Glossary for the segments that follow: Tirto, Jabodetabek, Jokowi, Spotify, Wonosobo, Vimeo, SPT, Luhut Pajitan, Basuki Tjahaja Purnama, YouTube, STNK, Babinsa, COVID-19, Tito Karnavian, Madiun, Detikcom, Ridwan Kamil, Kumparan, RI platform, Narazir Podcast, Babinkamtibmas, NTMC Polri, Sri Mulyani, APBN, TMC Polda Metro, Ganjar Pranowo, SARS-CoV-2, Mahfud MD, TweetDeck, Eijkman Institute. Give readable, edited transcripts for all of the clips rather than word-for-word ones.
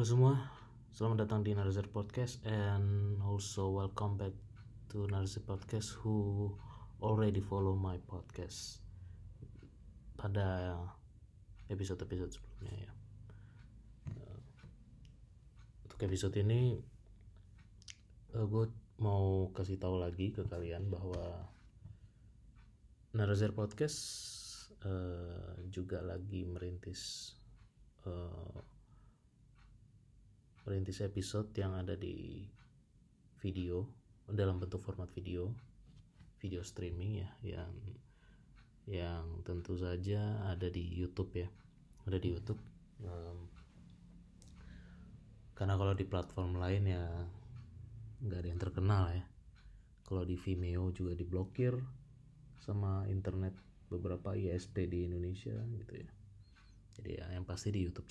Halo semua, selamat datang di Narazir Podcast and also welcome back to Narazir Podcast who already follow my podcast pada episode-episode sebelumnya ya. Untuk episode ini gue mau kasih tahu lagi ke kalian bahwa Narazir Podcast juga lagi merintis episode yang ada di video dalam bentuk format video streaming ya, yang tentu saja ada di YouTube ya, karena kalau di platform lain ya nggak ada yang terkenal ya. Kalau di Vimeo juga diblokir sama internet beberapa ISP di Indonesia gitu ya. Jadi ya, yang pasti di YouTube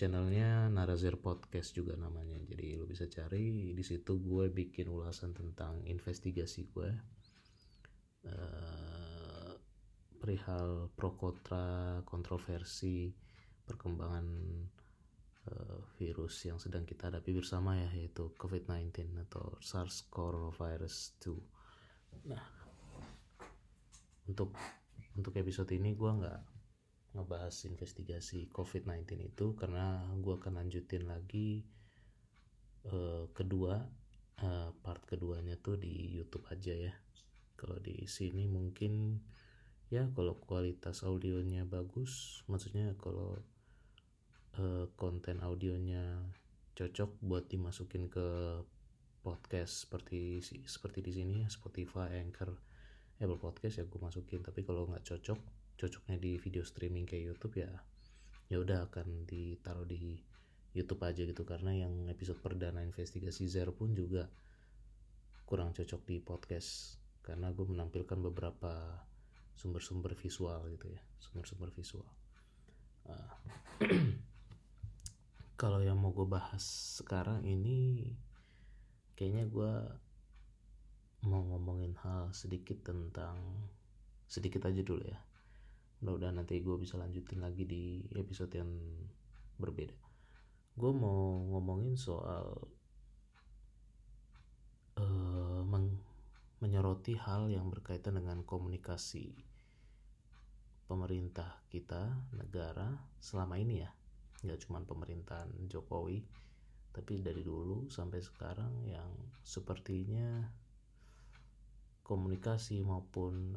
channelnya Narazir Podcast juga namanya. Jadi lo bisa cari di situ, gue bikin ulasan tentang investigasi gue perihal pro kontra, kontroversi perkembangan virus yang sedang kita hadapi bersama ya, yaitu COVID-19 atau SARS-CoV-2. Nah, untuk episode ini gue nggak ngebahas investigasi COVID-19 itu karena gue akan lanjutin lagi part keduanya tuh di YouTube aja ya. Kalau di sini mungkin ya kalau kualitas audionya bagus, maksudnya kalau konten audionya cocok buat dimasukin ke podcast seperti di sini ya, Spotify, Anchor, Apple Podcast ya gue masukin. Tapi kalau nggak cocoknya di video streaming kayak YouTube ya udah akan ditaruh di YouTube aja gitu, karena yang episode perdana investigasi Zero pun juga kurang cocok di podcast karena gue menampilkan beberapa sumber-sumber visual gitu ya, Kalau yang mau gue bahas sekarang ini kayaknya gue mau ngomongin hal sedikit aja dulu ya. Mudah-mudahan nanti gue bisa lanjutin lagi di episode yang berbeda. Gue mau ngomongin soal menyoroti hal yang berkaitan dengan komunikasi pemerintah kita, negara selama ini ya. Gak cuma pemerintahan Jokowi, tapi dari dulu sampai sekarang yang sepertinya komunikasi maupun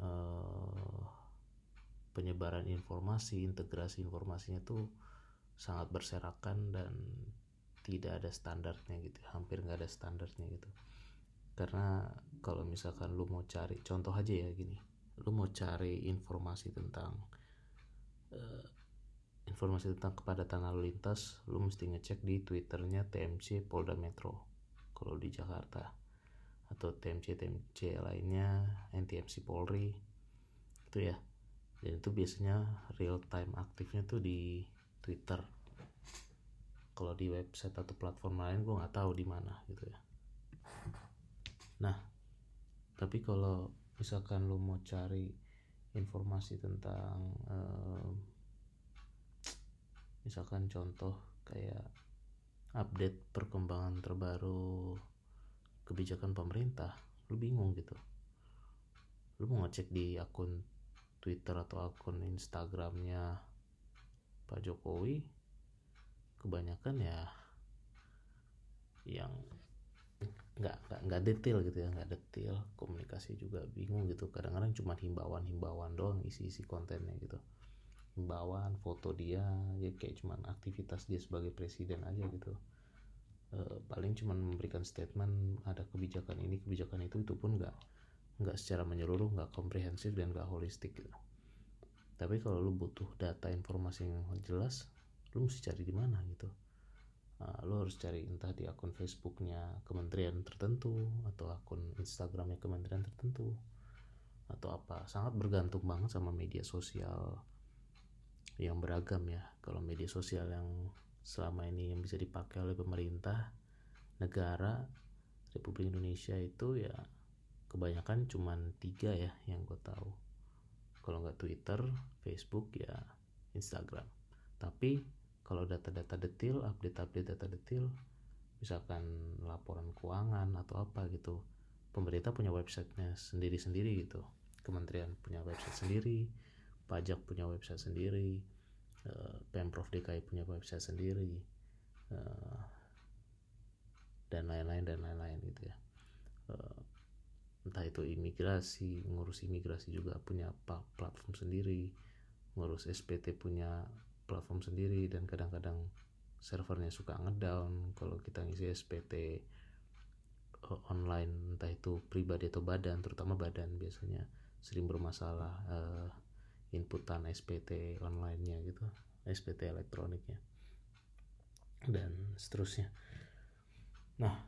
penyebaran informasi, integrasi informasinya tuh sangat berserakan dan tidak ada standarnya gitu, hampir nggak ada standarnya gitu. Karena kalau misalkan lu mau cari, contoh aja ya gini, lu mau cari informasi tentang kepadatan lalu lintas, lu mesti ngecek di Twitternya TMC Polda Metro kalau di Jakarta, atau TMC lainnya NTMC Polri gitu ya. Dan itu biasanya real time aktifnya tuh di Twitter. Kalau di website atau platform lain gue nggak tahu di mana gitu ya. Nah, tapi kalau misalkan lo mau cari informasi tentang misalkan contoh kayak update perkembangan terbaru kebijakan pemerintah, lo bingung gitu. Lo mau ngecek di akun Twitter atau akun Instagramnya Pak Jokowi, kebanyakan ya yang nggak detail gitu ya, nggak detail, komunikasi juga bingung gitu. Kadang-kadang cuma himbauan doang isi kontennya gitu, himbauan, foto dia ya, kayak cuma aktivitas dia sebagai presiden aja gitu. Paling cuma memberikan statement ada kebijakan ini, kebijakan itu pun nggak secara menyeluruh, nggak komprehensif dan nggak holistik gitu. Tapi kalau lu butuh data informasi yang jelas, lu mesti cari di mana gitu. Lu harus cari entah di akun Facebooknya kementerian tertentu atau akun Instagramnya kementerian tertentu atau apa. Sangat bergantung banget sama media sosial yang beragam ya. Kalau media sosial yang selama ini yang bisa dipakai oleh pemerintah negara Republik Indonesia itu ya kebanyakan cuman 3 ya yang gue tahu, kalau nggak Twitter, Facebook, ya Instagram. Tapi Kalau data-data detail, update-update data detail, misalkan laporan keuangan atau apa gitu, pemerintah punya websitenya sendiri-sendiri gitu, kementerian punya website sendiri, pajak punya website sendiri, Pemprov DKI punya website sendiri, dan lain-lain gitu ya. Entah itu imigrasi, ngurus imigrasi juga punya platform sendiri, ngurus SPT punya platform sendiri, dan kadang-kadang servernya suka ngedown kalau kita ngisi SPT online, entah itu pribadi atau badan, terutama badan biasanya sering bermasalah inputan SPT online-nya gitu, SPT elektroniknya, dan seterusnya. Nah,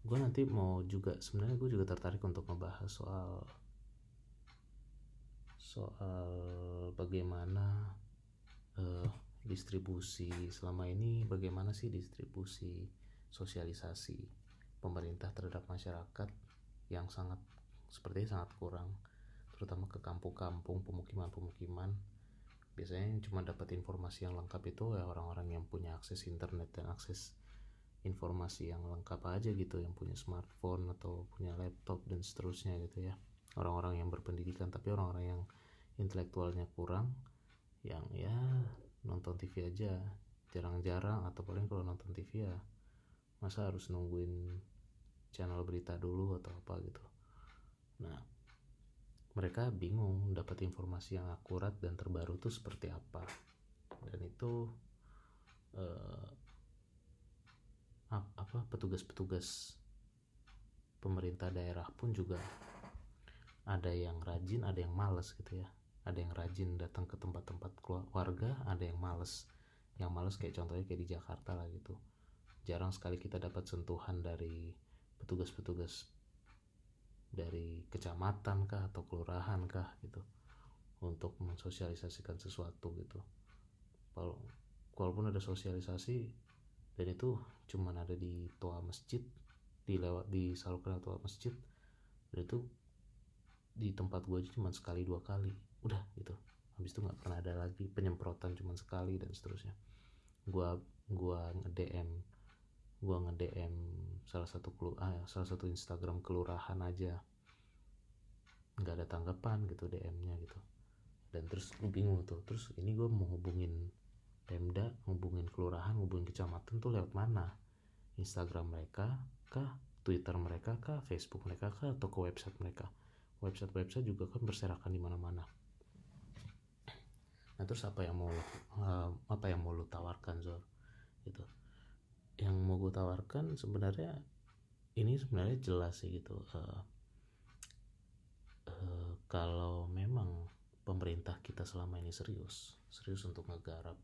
gue nanti mau juga, sebenarnya gue juga tertarik untuk membahas soal bagaimana distribusi selama ini, bagaimana sih distribusi sosialisasi pemerintah terhadap masyarakat yang sangat sepertinya sangat kurang, terutama ke kampung-kampung, pemukiman-pemukiman. Biasanya cuma dapat informasi yang lengkap itu ya orang-orang yang punya akses internet dan akses informasi yang lengkap aja gitu, yang punya smartphone atau punya laptop dan seterusnya gitu ya, orang-orang yang berpendidikan. Tapi orang-orang yang intelektualnya kurang, yang ya nonton TV aja jarang-jarang, atau paling kalau nonton TV ya masa harus nungguin channel berita dulu atau apa gitu. Nah, mereka bingung dapat informasi yang akurat dan terbaru tuh seperti apa, dan itu petugas-petugas pemerintah daerah pun juga ada yang rajin, ada yang malas gitu ya. Ada yang rajin datang ke tempat-tempat warga, ada yang malas. Yang malas kayak contohnya kayak di Jakarta lah gitu. Jarang sekali kita dapat sentuhan dari petugas-petugas dari kecamatan kah atau kelurahan kah gitu untuk mensosialisasikan sesuatu gitu. Walaupun ada sosialisasi, dan itu cuman ada di toa masjid, di saluran toa masjid, dan itu di tempat gue aja cuman sekali dua kali udah gitu, habis itu nggak pernah ada lagi. Penyemprotan cuman sekali dan seterusnya. Gue nge-DM salah satu Instagram kelurahan aja nggak ada tanggapan gitu DM-nya gitu, dan terus gue bingung tuh, terus ini gue mau hubungin Pemda, hubungin kelurahan, hubungin kecamatan tuh lewat mana? Instagram mereka kah? Twitter mereka kah? Facebook mereka kah? Atau ke website mereka? Website juga kan berserakan di mana-mana. Nah, terus apa yang mau lu tawarkan, Zor? Gitu. Yang mau gue tawarkan sebenarnya jelas sih gitu. Kalau memang pemerintah kita selama ini serius untuk menggarap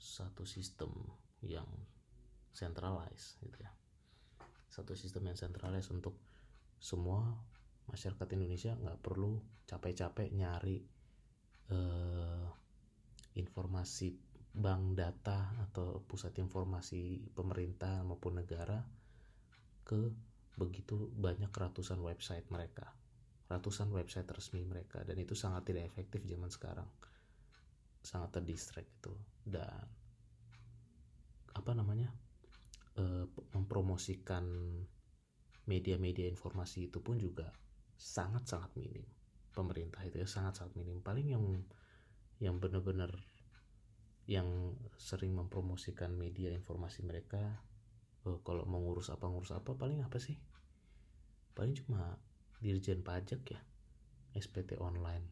satu sistem yang centralized gitu ya. Satu sistem yang centralized untuk semua masyarakat Indonesia, nggak perlu capek-capek nyari informasi bank data atau pusat informasi pemerintah maupun negara ke begitu banyak ratusan website resmi mereka, dan itu sangat tidak efektif zaman sekarang, sangat terdistract gitu. Dan mempromosikan media-media informasi itu pun juga sangat-sangat minim. Pemerintah itu ya sangat-sangat minim. Paling yang benar-benar yang sering mempromosikan media informasi mereka, kalau mengurus apa paling apa sih? Paling cuma Dirjen Pajak ya, SPT online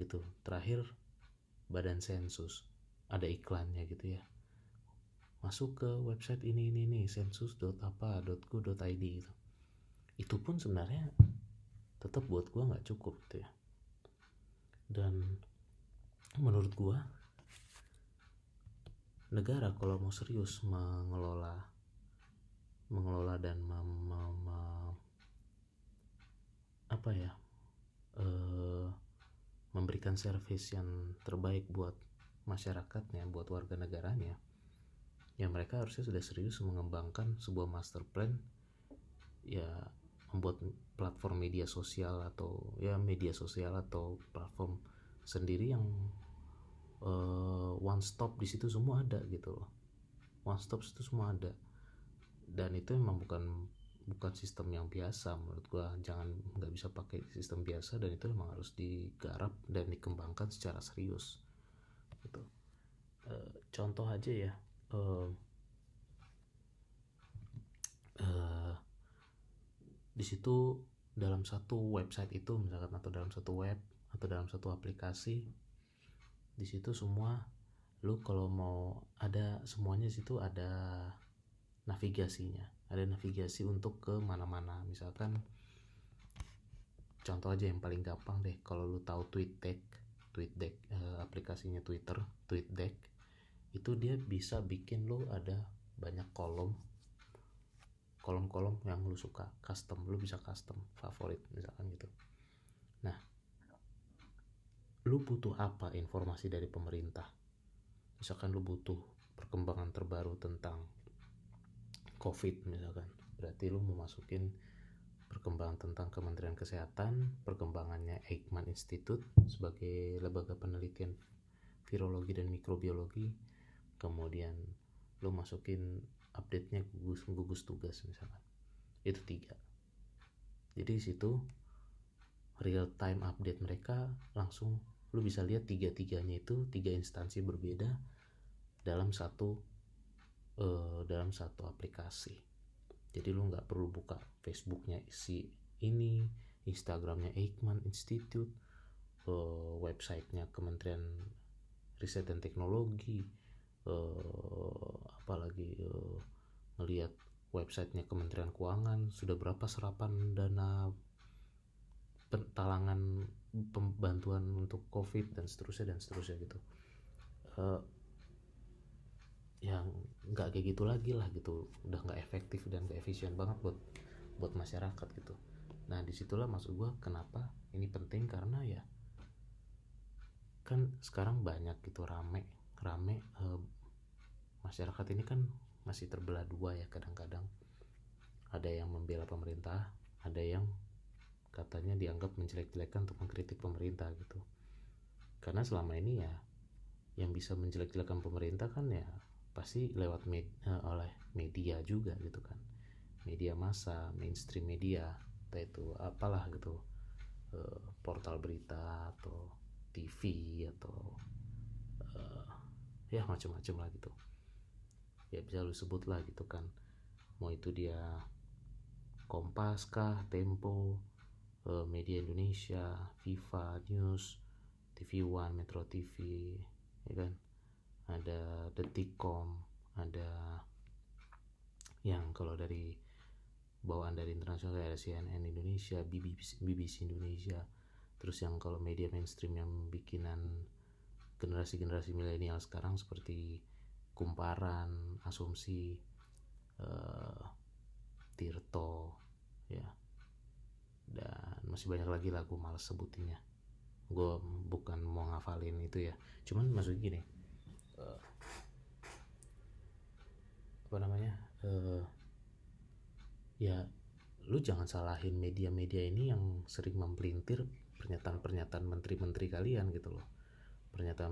gitu. Terakhir Badan Sensus ada iklannya gitu ya, masuk ke website ini sensus.go.id gitu. Itu pun sebenarnya tetap buat gue nggak cukup gitu ya. Dan menurut gue negara kalau mau serius mengelola dan memberikan servis yang terbaik buat masyarakatnya, buat warga negaranya, ya mereka harusnya sudah serius mengembangkan sebuah master plan ya membuat platform media sosial atau ya media sosial atau platform sendiri yang one stop di situ semua ada gitu loh. One stop itu semua ada. Dan itu emang bukan sistem yang biasa menurut gua. Nggak bisa pakai sistem biasa, dan itu emang harus digarap dan dikembangkan secara serius gitu. Contoh aja ya, di situ dalam satu website itu misalkan, atau dalam satu web atau dalam satu aplikasi, di situ semua lu kalau mau ada semuanya, situ ada navigasinya, ada navigasi untuk ke mana-mana. Misalkan contoh aja yang paling gampang deh, kalau lu tahu TweetDeck, aplikasinya Twitter, TweetDeck itu dia bisa bikin lu ada banyak kolom yang lu suka, custom, lu bisa custom favorit misalkan gitu. Nah, lu butuh apa informasi dari pemerintah? Misalkan lu butuh perkembangan terbaru tentang COVID misalkan, berarti lu mau masukin perkembangan tentang Kementerian Kesehatan, perkembangannya Eijkman Institute sebagai lembaga penelitian virologi dan mikrobiologi, kemudian lu masukin update-nya gugus tugas misalkan. Itu 3. Jadi di situ real time update mereka langsung lu bisa lihat 3-tiganya itu, 3 instansi berbeda dalam satu aplikasi. Jadi lu nggak perlu buka Facebook-nya si ini, Instagram-nya Eijkman Institute, website-nya Kementerian Riset dan Teknologi, apalagi ngelihat websitenya Kementerian Keuangan sudah berapa serapan dana talangan bantuan untuk COVID dan seterusnya gitu. Yang nggak kayak gitu lagi lah gitu, udah nggak efektif dan nggak efisien banget buat masyarakat gitu. Nah disitulah maksud gue kenapa ini penting, karena ya kan sekarang banyak gitu rame masyarakat ini kan masih terbelah dua ya, kadang-kadang ada yang membela pemerintah, ada yang katanya dianggap menjelek-jelekan untuk mengkritik pemerintah gitu. Karena selama ini ya yang bisa menjelek-jelekan pemerintah kan ya pasti lewat oleh media juga gitu kan, media massa, mainstream media, entah itu apalah gitu, portal berita atau TV atau ya macam-macam lah gitu ya, bisa lu sebut lah gitu kan, mau itu dia Kompas kah, Tempo, Media Indonesia, Viva News, TV One, Metro TV ya kan, ada Detikcom, ada yang kalau dari bawaan dari internasional kayak ada CNN Indonesia, BBC Indonesia, terus yang kalau media mainstream yang bikinan generasi milenial sekarang seperti Kumparan, Asumsi, Tirto ya, dan masih banyak lagi lah, gue malas sebutinnya, gue bukan mau ngafalin itu ya, cuman maksud gini, ya lu jangan salahin media-media ini yang sering mempelintir pernyataan-pernyataan menteri-menteri kalian gitu loh, pernyataan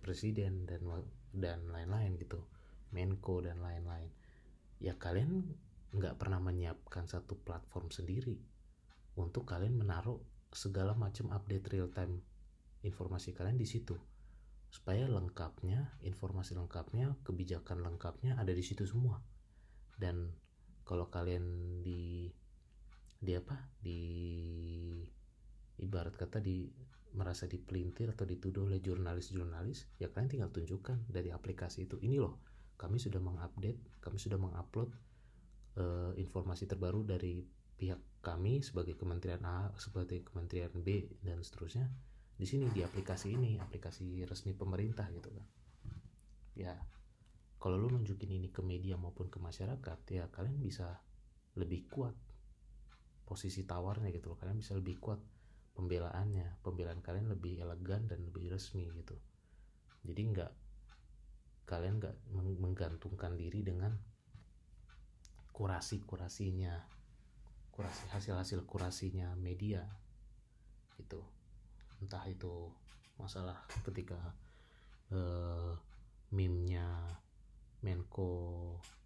presiden dan lain-lain gitu, Menko dan lain-lain. Ya kalian nggak pernah menyiapkan satu platform sendiri untuk kalian menaruh segala macam update real time informasi kalian di situ, supaya lengkapnya, informasi lengkapnya, kebijakan lengkapnya ada di situ semua. Dan kalau kalian ibarat kata merasa dipelintir atau dituduh oleh jurnalis, ya kalian tinggal tunjukkan dari aplikasi itu, ini loh, kami sudah mengupload informasi terbaru dari pihak kami sebagai Kementerian A, sebagai Kementerian B dan seterusnya di sini, di aplikasi ini, aplikasi resmi pemerintah gitu kan. Ya kalau lu nunjukin ini ke media maupun ke masyarakat, ya kalian bisa lebih kuat posisi tawarnya gitu loh, kalian bisa lebih kuat pembelaan kalian, lebih elegan dan lebih resmi gitu. Jadi kalian nggak menggantungkan diri dengan kurasi hasil kurasinya media gitu, entah itu masalah ketika meme-nya Menko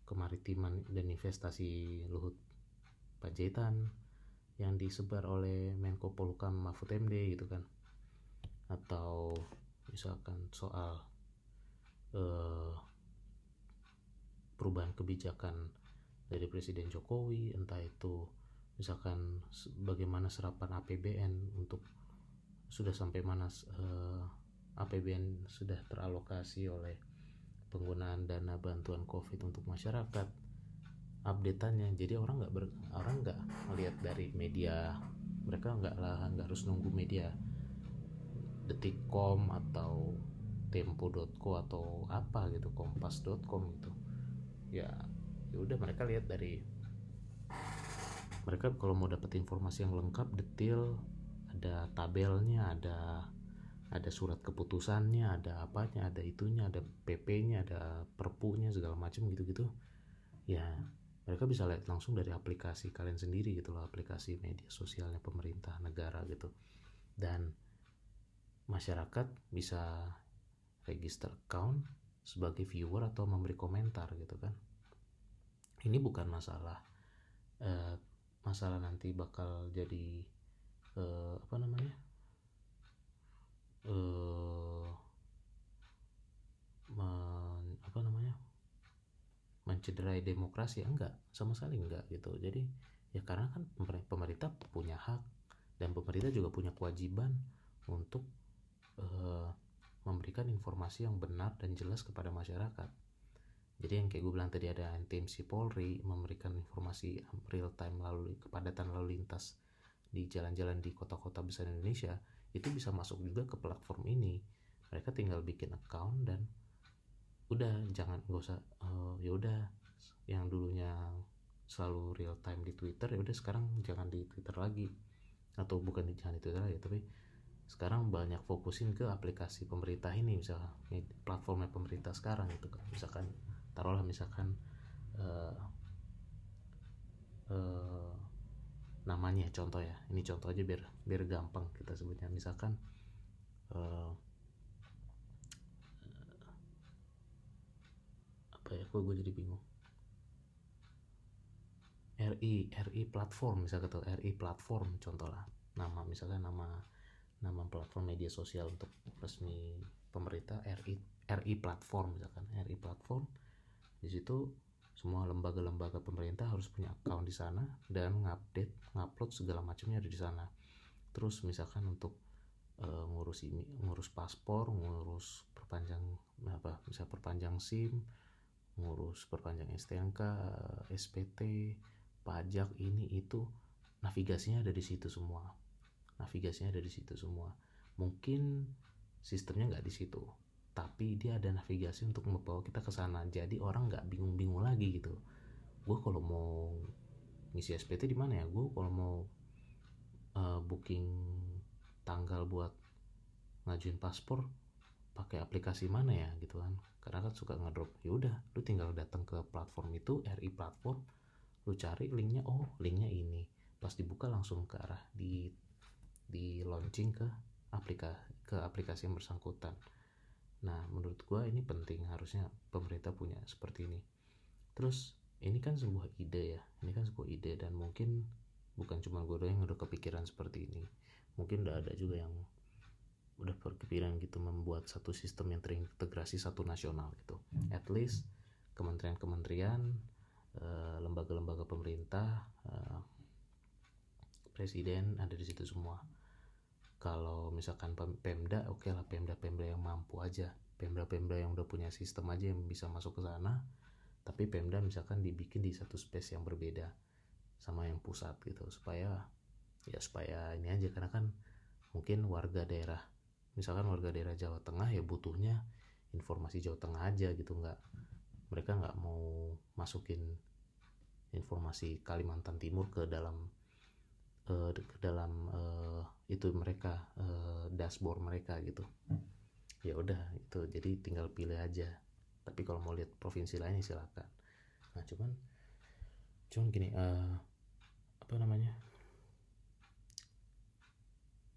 Kemaritiman dan Investasi Luhut Pajitan yang disebar oleh Menko Polhukam Mahfud MD gitu kan, atau misalkan soal perubahan kebijakan dari Presiden Jokowi, entah itu misalkan bagaimana serapan APBN untuk sudah sampai mana, APBN sudah teralokasi oleh penggunaan dana bantuan COVID untuk masyarakat, update-annya. Jadi orang nggak melihat dari media, mereka nggak harus nunggu media detikcom atau tempo.co atau apa gitu, kompas.com gitu ya udah, mereka lihat dari mereka kalau mau dapat informasi yang lengkap, detail, ada tabelnya, ada surat keputusannya, ada apanya, ada itunya, ada PP-nya, ada perpunya, segala macam gitu-gitu ya, mereka bisa lihat langsung dari aplikasi kalian sendiri gitu loh, aplikasi media sosialnya pemerintah negara gitu. Dan masyarakat bisa register account sebagai viewer atau memberi komentar gitu kan. Ini bukan masalah nanti bakal jadi mencederai demokrasi, enggak, sama sekali enggak gitu. Jadi ya karena kan pemerintah punya hak dan pemerintah juga punya kewajiban untuk memberikan informasi yang benar dan jelas kepada masyarakat. Jadi yang kayak gue bilang tadi, ada NTMC Polri memberikan informasi real time lalu kepadatan lalu lintas di jalan-jalan di kota-kota besar Indonesia, itu bisa masuk juga ke platform ini. Mereka tinggal bikin account dan udah, ya udah, yang dulunya selalu real time di Twitter, ya udah sekarang jangan di Twitter lagi, atau bukan jangan di Twitter lagi, tapi sekarang banyak fokusin ke aplikasi pemerintah ini, misalnya platformnya pemerintah sekarang gitu kan. Misalkan taruhlah namanya contoh ya, ini contoh aja biar gampang kita sebutnya, misalkan apa ya, gue jadi bingung, RI platform, misalkan tuh RI platform contoh lah, nama platform media sosial untuk resmi pemerintah, RI platform misalkan, RI platform. Di situ semua lembaga-lembaga pemerintah harus punya account di sana dan ngupload segala macamnya ada di sana. Terus misalkan untuk ngurus paspor, ngurus perpanjang SIM, ngurus perpanjang STNK, SPT, pajak, ini itu, navigasinya ada di situ semua. Mungkin sistemnya nggak di situ, tapi dia ada navigasi untuk membawa kita ke sana. Jadi orang nggak bingung-bingung lagi gitu. Gue kalau mau ngisi SPT di mana ya? Gue kalau mau booking tanggal buat ngajuin paspor pakai aplikasi mana ya gitu kan? Karena kan suka ngedrop. Ya udah, lu tinggal datang ke platform itu, RI platform, lu cari linknya. Oh, linknya ini. Pas dibuka langsung ke arah di launching ke aplikasi yang bersangkutan. Nah, menurut gua ini penting, harusnya pemerintah punya seperti ini. Terus ini kan sebuah ide ya. Ini kan sebuah ide dan mungkin bukan cuma gua doang yang udah kepikiran seperti ini. Mungkin udah ada juga yang udah berpikiran gitu, membuat satu sistem yang terintegrasi, satu nasional gitu. At least kementerian-kementerian, lembaga-lembaga pemerintah, presiden ada di situ semua. Kalau misalkan Pemda, oke lah, Pemda yang mampu aja, Pemda yang udah punya sistem aja yang bisa masuk ke sana. Tapi Pemda misalkan dibikin di satu space yang berbeda sama yang pusat gitu, supaya ini aja, karena kan mungkin warga daerah Jawa Tengah ya butuhnya informasi Jawa Tengah aja gitu, mereka nggak mau masukin informasi Kalimantan Timur ke dalam itu mereka, dashboard mereka gitu. Ya udah itu, jadi tinggal pilih aja. Tapi kalau mau lihat provinsi lainnya silakan. Nah, cuman Cuman gini,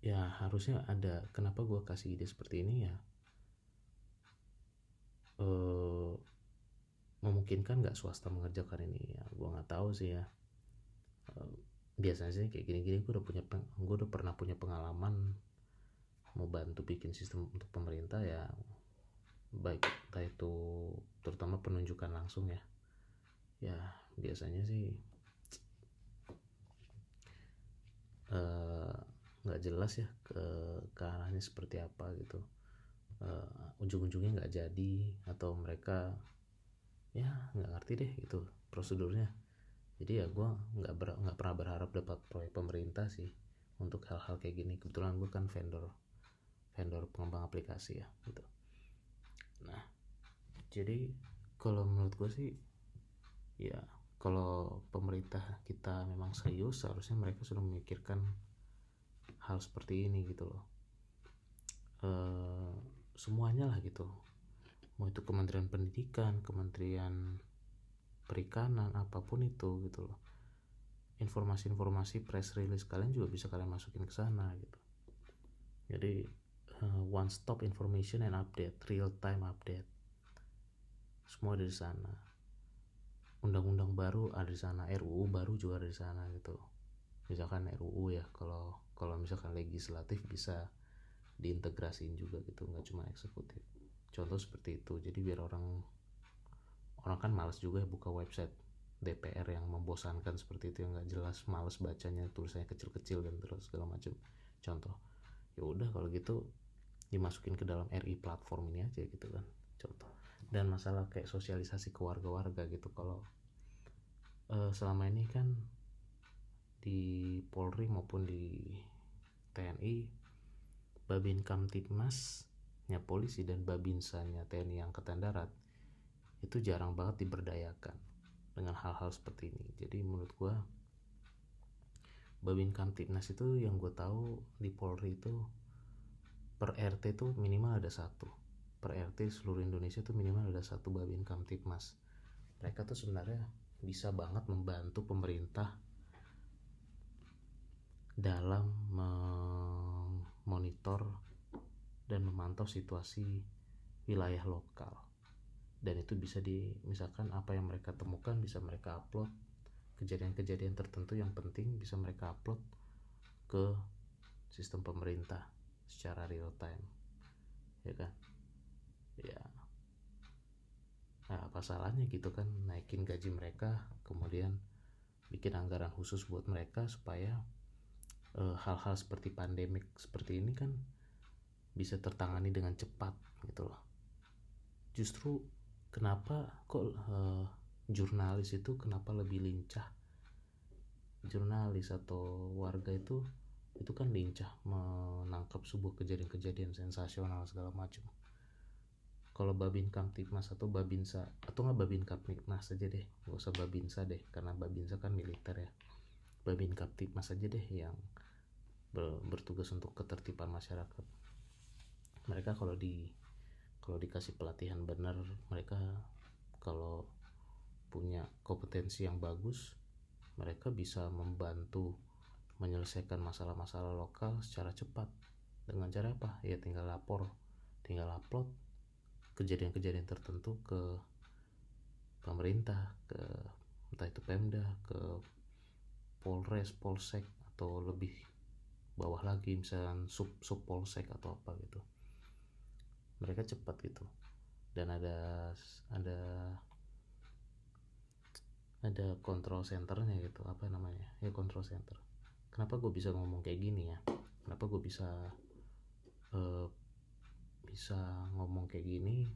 ya harusnya ada. Kenapa gue kasih ide seperti ini ya, memungkinkan nggak swasta mengerjakan ini ya, gue nggak tahu sih ya. Biasanya sih kayak gini-gini gue udah pernah punya pengalaman mau bantu bikin sistem untuk pemerintah ya, baik itu terutama penunjukan langsung ya. Ya biasanya sih nggak jelas ya ke arahnya seperti apa gitu, ujung-ujungnya nggak jadi atau mereka ya nggak ngerti deh gitu prosedurnya. Jadi ya gue nggak pernah berharap dapat proyek pemerintah sih untuk hal-hal kayak gini. Kebetulan gue kan vendor pengembang aplikasi ya gitu. Nah jadi kalau menurut gue sih ya, kalau pemerintah kita memang serius harusnya mereka sudah memikirkan hal seperti ini gitu loh, semuanya lah gitu, mau itu Kementerian Pendidikan, Kementerian Perikanan, apapun itu gitu loh. Informasi-informasi press release kalian juga bisa kalian masukin ke sana gitu. Jadi one stop information and update, real time update, semua ada di sana. Undang-undang baru ada di sana, RUU baru juga ada di sana gitu. Misalkan RUU ya, kalau misalkan legislatif bisa diintegrasiin juga gitu, nggak cuma eksekutif. Contoh seperti itu. Jadi biar orang kan malas juga ya buka website DPR yang membosankan seperti itu, yang nggak jelas, malas bacanya, tulisannya kecil-kecil dan terus segala macam. Contoh, ya udah kalau gitu dimasukin ke dalam RI platform ini aja gitu kan. Contoh. Dan masalah kayak sosialisasi ke warga-warga gitu, kalau selama ini kan di Polri maupun di TNI, Babinkamtibmasnya polisi dan Babinsanya TNI Angkatan Darat itu jarang banget diberdayakan dengan hal-hal seperti ini. Jadi menurut gue Babinkamtibmas itu yang gue tahu di Polri itu per RT itu minimal ada satu. Per RT seluruh Indonesia tuh minimal ada satu Babinkamtibmas. Mereka tuh sebenarnya bisa banget membantu pemerintah dalam memonitor dan memantau situasi wilayah lokal. Dan itu bisa misalkan apa yang mereka temukan bisa mereka upload, kejadian-kejadian tertentu yang penting bisa mereka upload ke sistem pemerintah secara real time, ya kan? Ya, nah, apa salahnya gitu kan, naikin gaji mereka, kemudian bikin anggaran khusus buat mereka supaya hal-hal seperti pandemik seperti ini kan bisa tertangani dengan cepat gitu loh. Justru kenapa kok jurnalis itu kenapa lebih lincah? Jurnalis atau warga itu kan lincah menangkap sebuah kejadian-kejadian sensasional segala macam. Kalau Babinkamtibmas atau Babinsa, atau nggak Babinkamtibmas aja deh, nggak usah Babinsa deh, karena Babinsa kan militer ya. Babinkamtibmas aja deh yang bertugas untuk ketertiban masyarakat. Mereka kalau dikasih pelatihan benar, mereka kalau punya kompetensi yang bagus, mereka bisa membantu menyelesaikan masalah-masalah lokal secara cepat. Dengan cara apa? Ya tinggal lapor, tinggal upload kejadian-kejadian tertentu ke pemerintah, ke entah itu Pemda, ke Polres, Polsek, atau lebih bawah lagi misalkan sub Polsek atau apa gitu. Mereka cepat gitu. Dan ada control centernya gitu, apa namanya? Ya control center. Kenapa gue bisa ngomong kayak gini ya? Kenapa gue bisa ngomong kayak gini?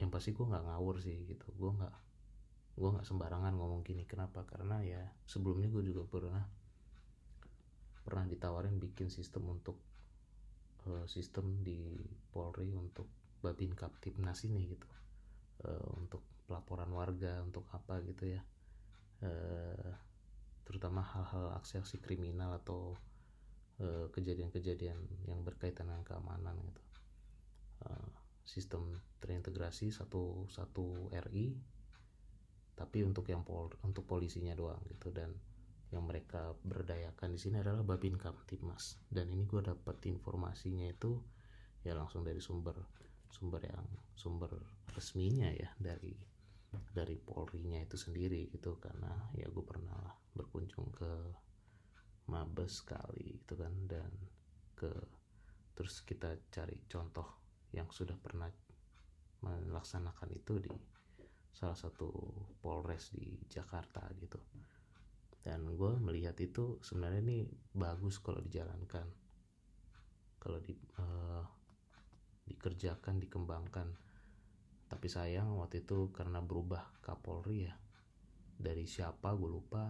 Yang pasti gue nggak ngawur sih gitu, gue nggak sembarangan ngomong gini. Kenapa? Karena ya sebelumnya gue juga pernah ditawarin bikin sistem untuk sistem di Polri untuk Babinkamtibmas ini gitu, untuk pelaporan warga, untuk apa gitu ya, terutama hal-hal aksi-aksi kriminal atau kejadian-kejadian yang berkaitan dengan keamanan gitu. Sistem terintegrasi satu RI tapi untuk yang untuk polisinya doang gitu. Dan yang mereka berdayakan di sini adalah Babinkamtibmas, dan ini gue dapet informasinya itu ya langsung dari sumber resminya ya, dari Polri-nya itu sendiri gitu, karena ya gue pernah lah berkunjung ke Mabes sekali gitu kan, dan terus kita cari contoh yang sudah pernah melaksanakan itu di salah satu Polres di Jakarta gitu. Dan gue melihat itu sebenarnya ini bagus kalau dijalankan, kalau dikerjakan, dikembangkan. Tapi sayang waktu itu karena berubah Kapolri ya, dari siapa gue lupa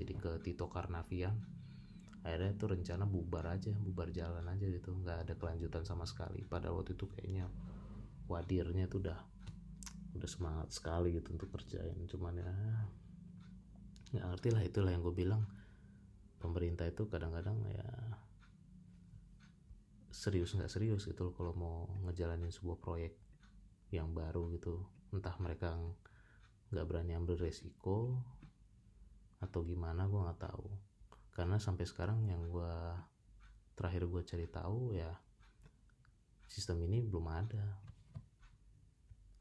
jadi ke Tito Karnavian, akhirnya itu rencana bubar jalan aja gitu, nggak ada kelanjutan sama sekali. Padahal waktu itu kayaknya wadirnya tuh udah semangat sekali gitu untuk kerjain, cuman ya nggak ngerti lah. Itulah yang gue bilang, pemerintah itu kadang-kadang ya serius nggak serius gitu loh kalau mau ngejalanin sebuah proyek yang baru gitu. Entah mereka nggak berani ambil resiko atau gimana, gue nggak tahu. Karena sampai sekarang yang terakhir gue cari tahu ya sistem ini belum ada,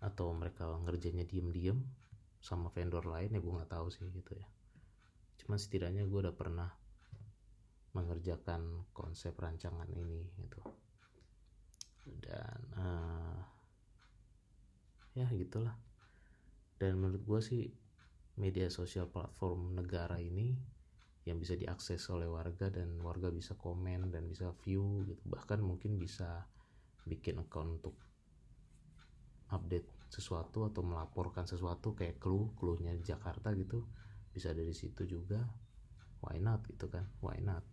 atau mereka ngerjainnya diem-diem sama vendor lain ya, gue nggak tahu sih gitu ya. Cuman setidaknya gue udah pernah mengerjakan konsep rancangan ini gitu. Dan ya gitulah. Dan menurut gue sih media sosial platform negara ini yang bisa diakses oleh warga, dan warga bisa komen dan bisa view gitu, bahkan mungkin bisa bikin account untuk update sesuatu atau melaporkan sesuatu kayak clue-nya di Jakarta gitu, bisa dari situ juga. Why not gitu kan, why not?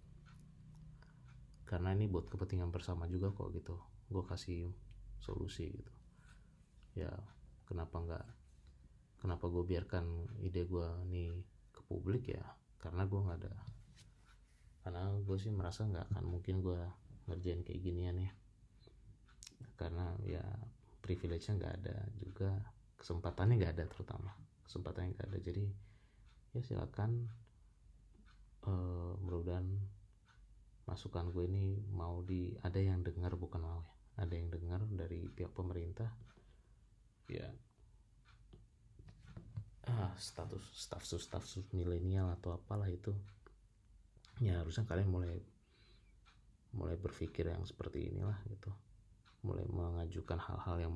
Karena ini buat kepentingan bersama juga kok gitu. Gue kasih solusi gitu. Ya kenapa gue biarkan ide gue nih ke publik ya, karena gue sih merasa nggak akan mungkin gue ngerjain kayak ginian ya, karena ya privilege-nya nggak ada juga, kesempatannya nggak ada. Jadi ya silakan. Mudah-mudahan masukan gue ini ada yang dengar, bukan mau ya, ada yang dengar dari pihak pemerintah ya. Status staf-sus milenial atau apalah itu ya, harusnya kalian mulai berpikir yang seperti inilah gitu, mulai mengajukan hal-hal yang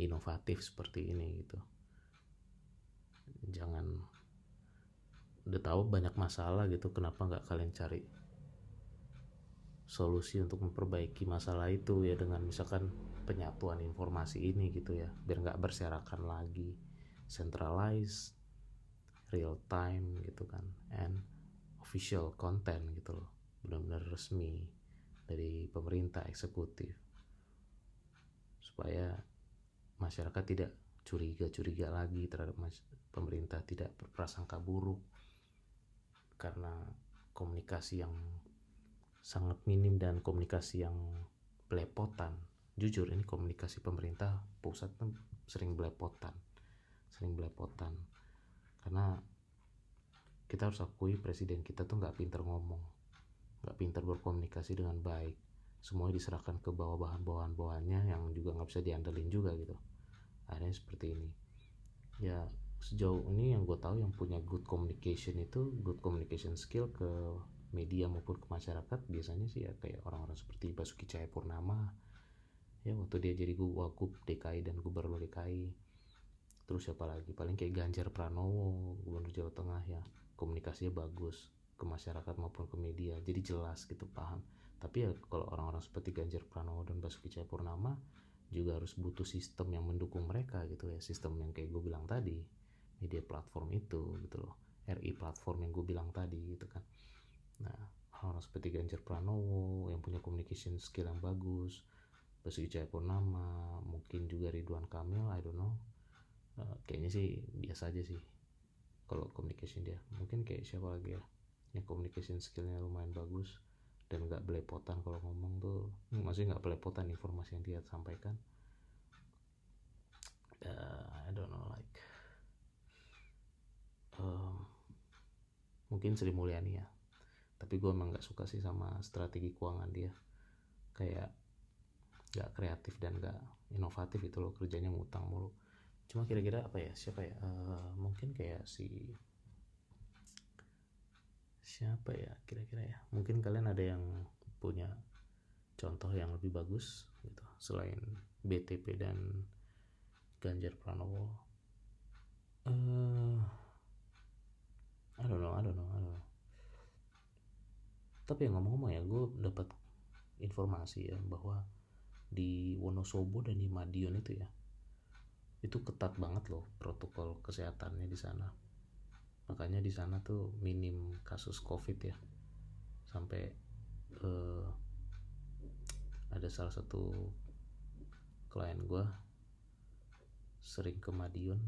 inovatif seperti ini gitu. Jangan udah tahu banyak masalah gitu, kenapa nggak kalian cari solusi untuk memperbaiki masalah itu ya, dengan misalkan penyatuan informasi ini gitu ya, biar nggak berserakan lagi, centralized, real time gitu kan, and official content gitu loh, benar-benar resmi dari pemerintah eksekutif, supaya masyarakat tidak curiga lagi terhadap pemerintah, tidak berprasangka buruk karena komunikasi yang sangat minim dan komunikasi yang belepotan. Jujur ini komunikasi pemerintah pusat sering belepotan, karena kita harus akui presiden kita tuh nggak pintar ngomong, nggak pintar berkomunikasi dengan baik, semuanya diserahkan ke bawah bawahannya yang juga nggak bisa diandelin juga gitu. Akhirnya seperti ini ya. Sejauh ini yang gue tahu yang punya good communication skill ke media maupun ke masyarakat biasanya sih ya kayak orang-orang seperti Basuki Tjahaja Purnama ya, waktu dia jadi Wagub DKI dan Gubernur DKI. Terus siapa lagi, paling kayak Ganjar Pranowo, Gubernur Jawa Tengah ya, komunikasinya bagus ke masyarakat maupun ke media, jadi jelas gitu, paham. Tapi ya kalau orang-orang seperti Ganjar Pranowo dan Basuki Tjahaja Purnama juga harus butuh sistem yang mendukung mereka gitu ya, sistem yang kayak gue bilang tadi, media platform itu gitu loh, RI platform yang gue bilang tadi gitu kan. Nah, orang seperti Ganjar Pranowo yang punya communication skill yang bagus, Basuki Cahayapurnama, mungkin juga Ridwan Kamil, I don't know, kayaknya sih biasa aja sih kalau communication dia. Mungkin kayak siapa lagi ya yang communication skillnya lumayan bagus dan nggak belepotan kalau ngomong tuh, maksudnya nggak belepotan informasi yang dia sampaikan. I don't know, like mungkin Sri Mulyani ya. Tapi gue emang gak suka sih sama strategi keuangan dia. Kayak gak kreatif dan gak inovatif itu loh, kerjanya ngutang mulu. Cuma kira-kira apa ya, siapa ya, mungkin kayak si siapa ya kira-kira ya, mungkin kalian ada yang punya contoh yang lebih bagus gitu selain BTP dan Ganjar Pranowo. I don't know. Tapi yang ngomong-ngomong ya, gue dapat informasi ya bahwa di Wonosobo dan di Madiun itu ya, itu ketat banget loh protokol kesehatannya di sana. Makanya di sana tuh minim kasus COVID ya. Sampai ada salah satu klien gue sering ke Madiun,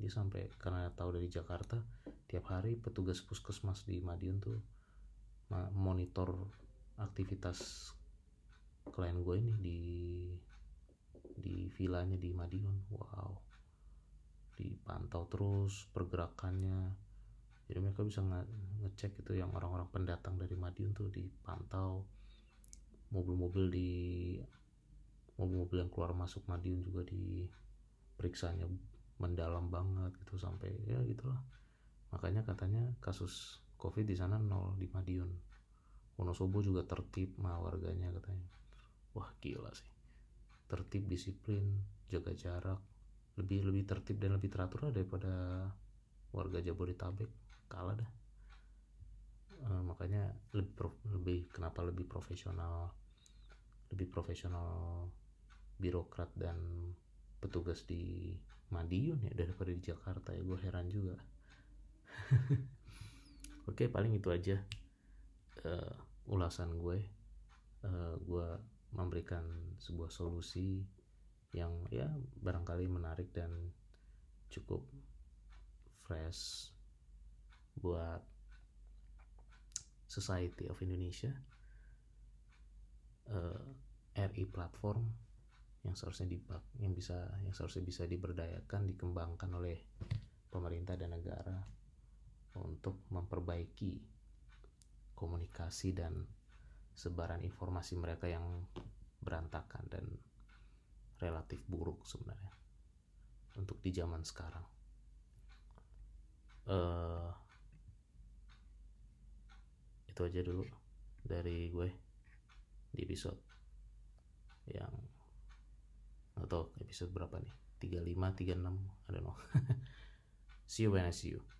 dia sampai karena tahu dari Jakarta, tiap hari petugas puskesmas di Madiun tuh monitor aktivitas klien gue ini di vilanya di Madiun. Wow, dipantau terus pergerakannya. Jadi mereka bisa ngecek itu, yang orang-orang pendatang dari Madiun tuh dipantau. Mobil-mobil yang keluar masuk Madiun juga diperiksanya mendalam banget gitu, sampai ya gitulah. Makanya katanya kasus COVID di sana nol di Madiun. Wonosobo juga tertib mah warganya katanya. Wah, gila sih. Tertib, disiplin, jaga jarak, lebih tertib dan lebih teratur daripada warga Jabodetabek, kalah dah. Makanya lebih profesional, birokrat dan petugas di Madiun ya daripada di Jakarta ya, gue heran juga. Oke, paling itu aja ulasan gue. Gue memberikan sebuah solusi yang ya barangkali menarik dan cukup fresh buat Society of Indonesia, RI platform yang seharusnya bisa diberdayakan, dikembangkan oleh pemerintah dan negara untuk memperbaiki komunikasi dan sebaran informasi mereka yang berantakan dan relatif buruk sebenarnya untuk di zaman sekarang. Itu aja dulu dari gue di episode yang atau episode berapa nih, 35, 36, I don't know. See you when I see you.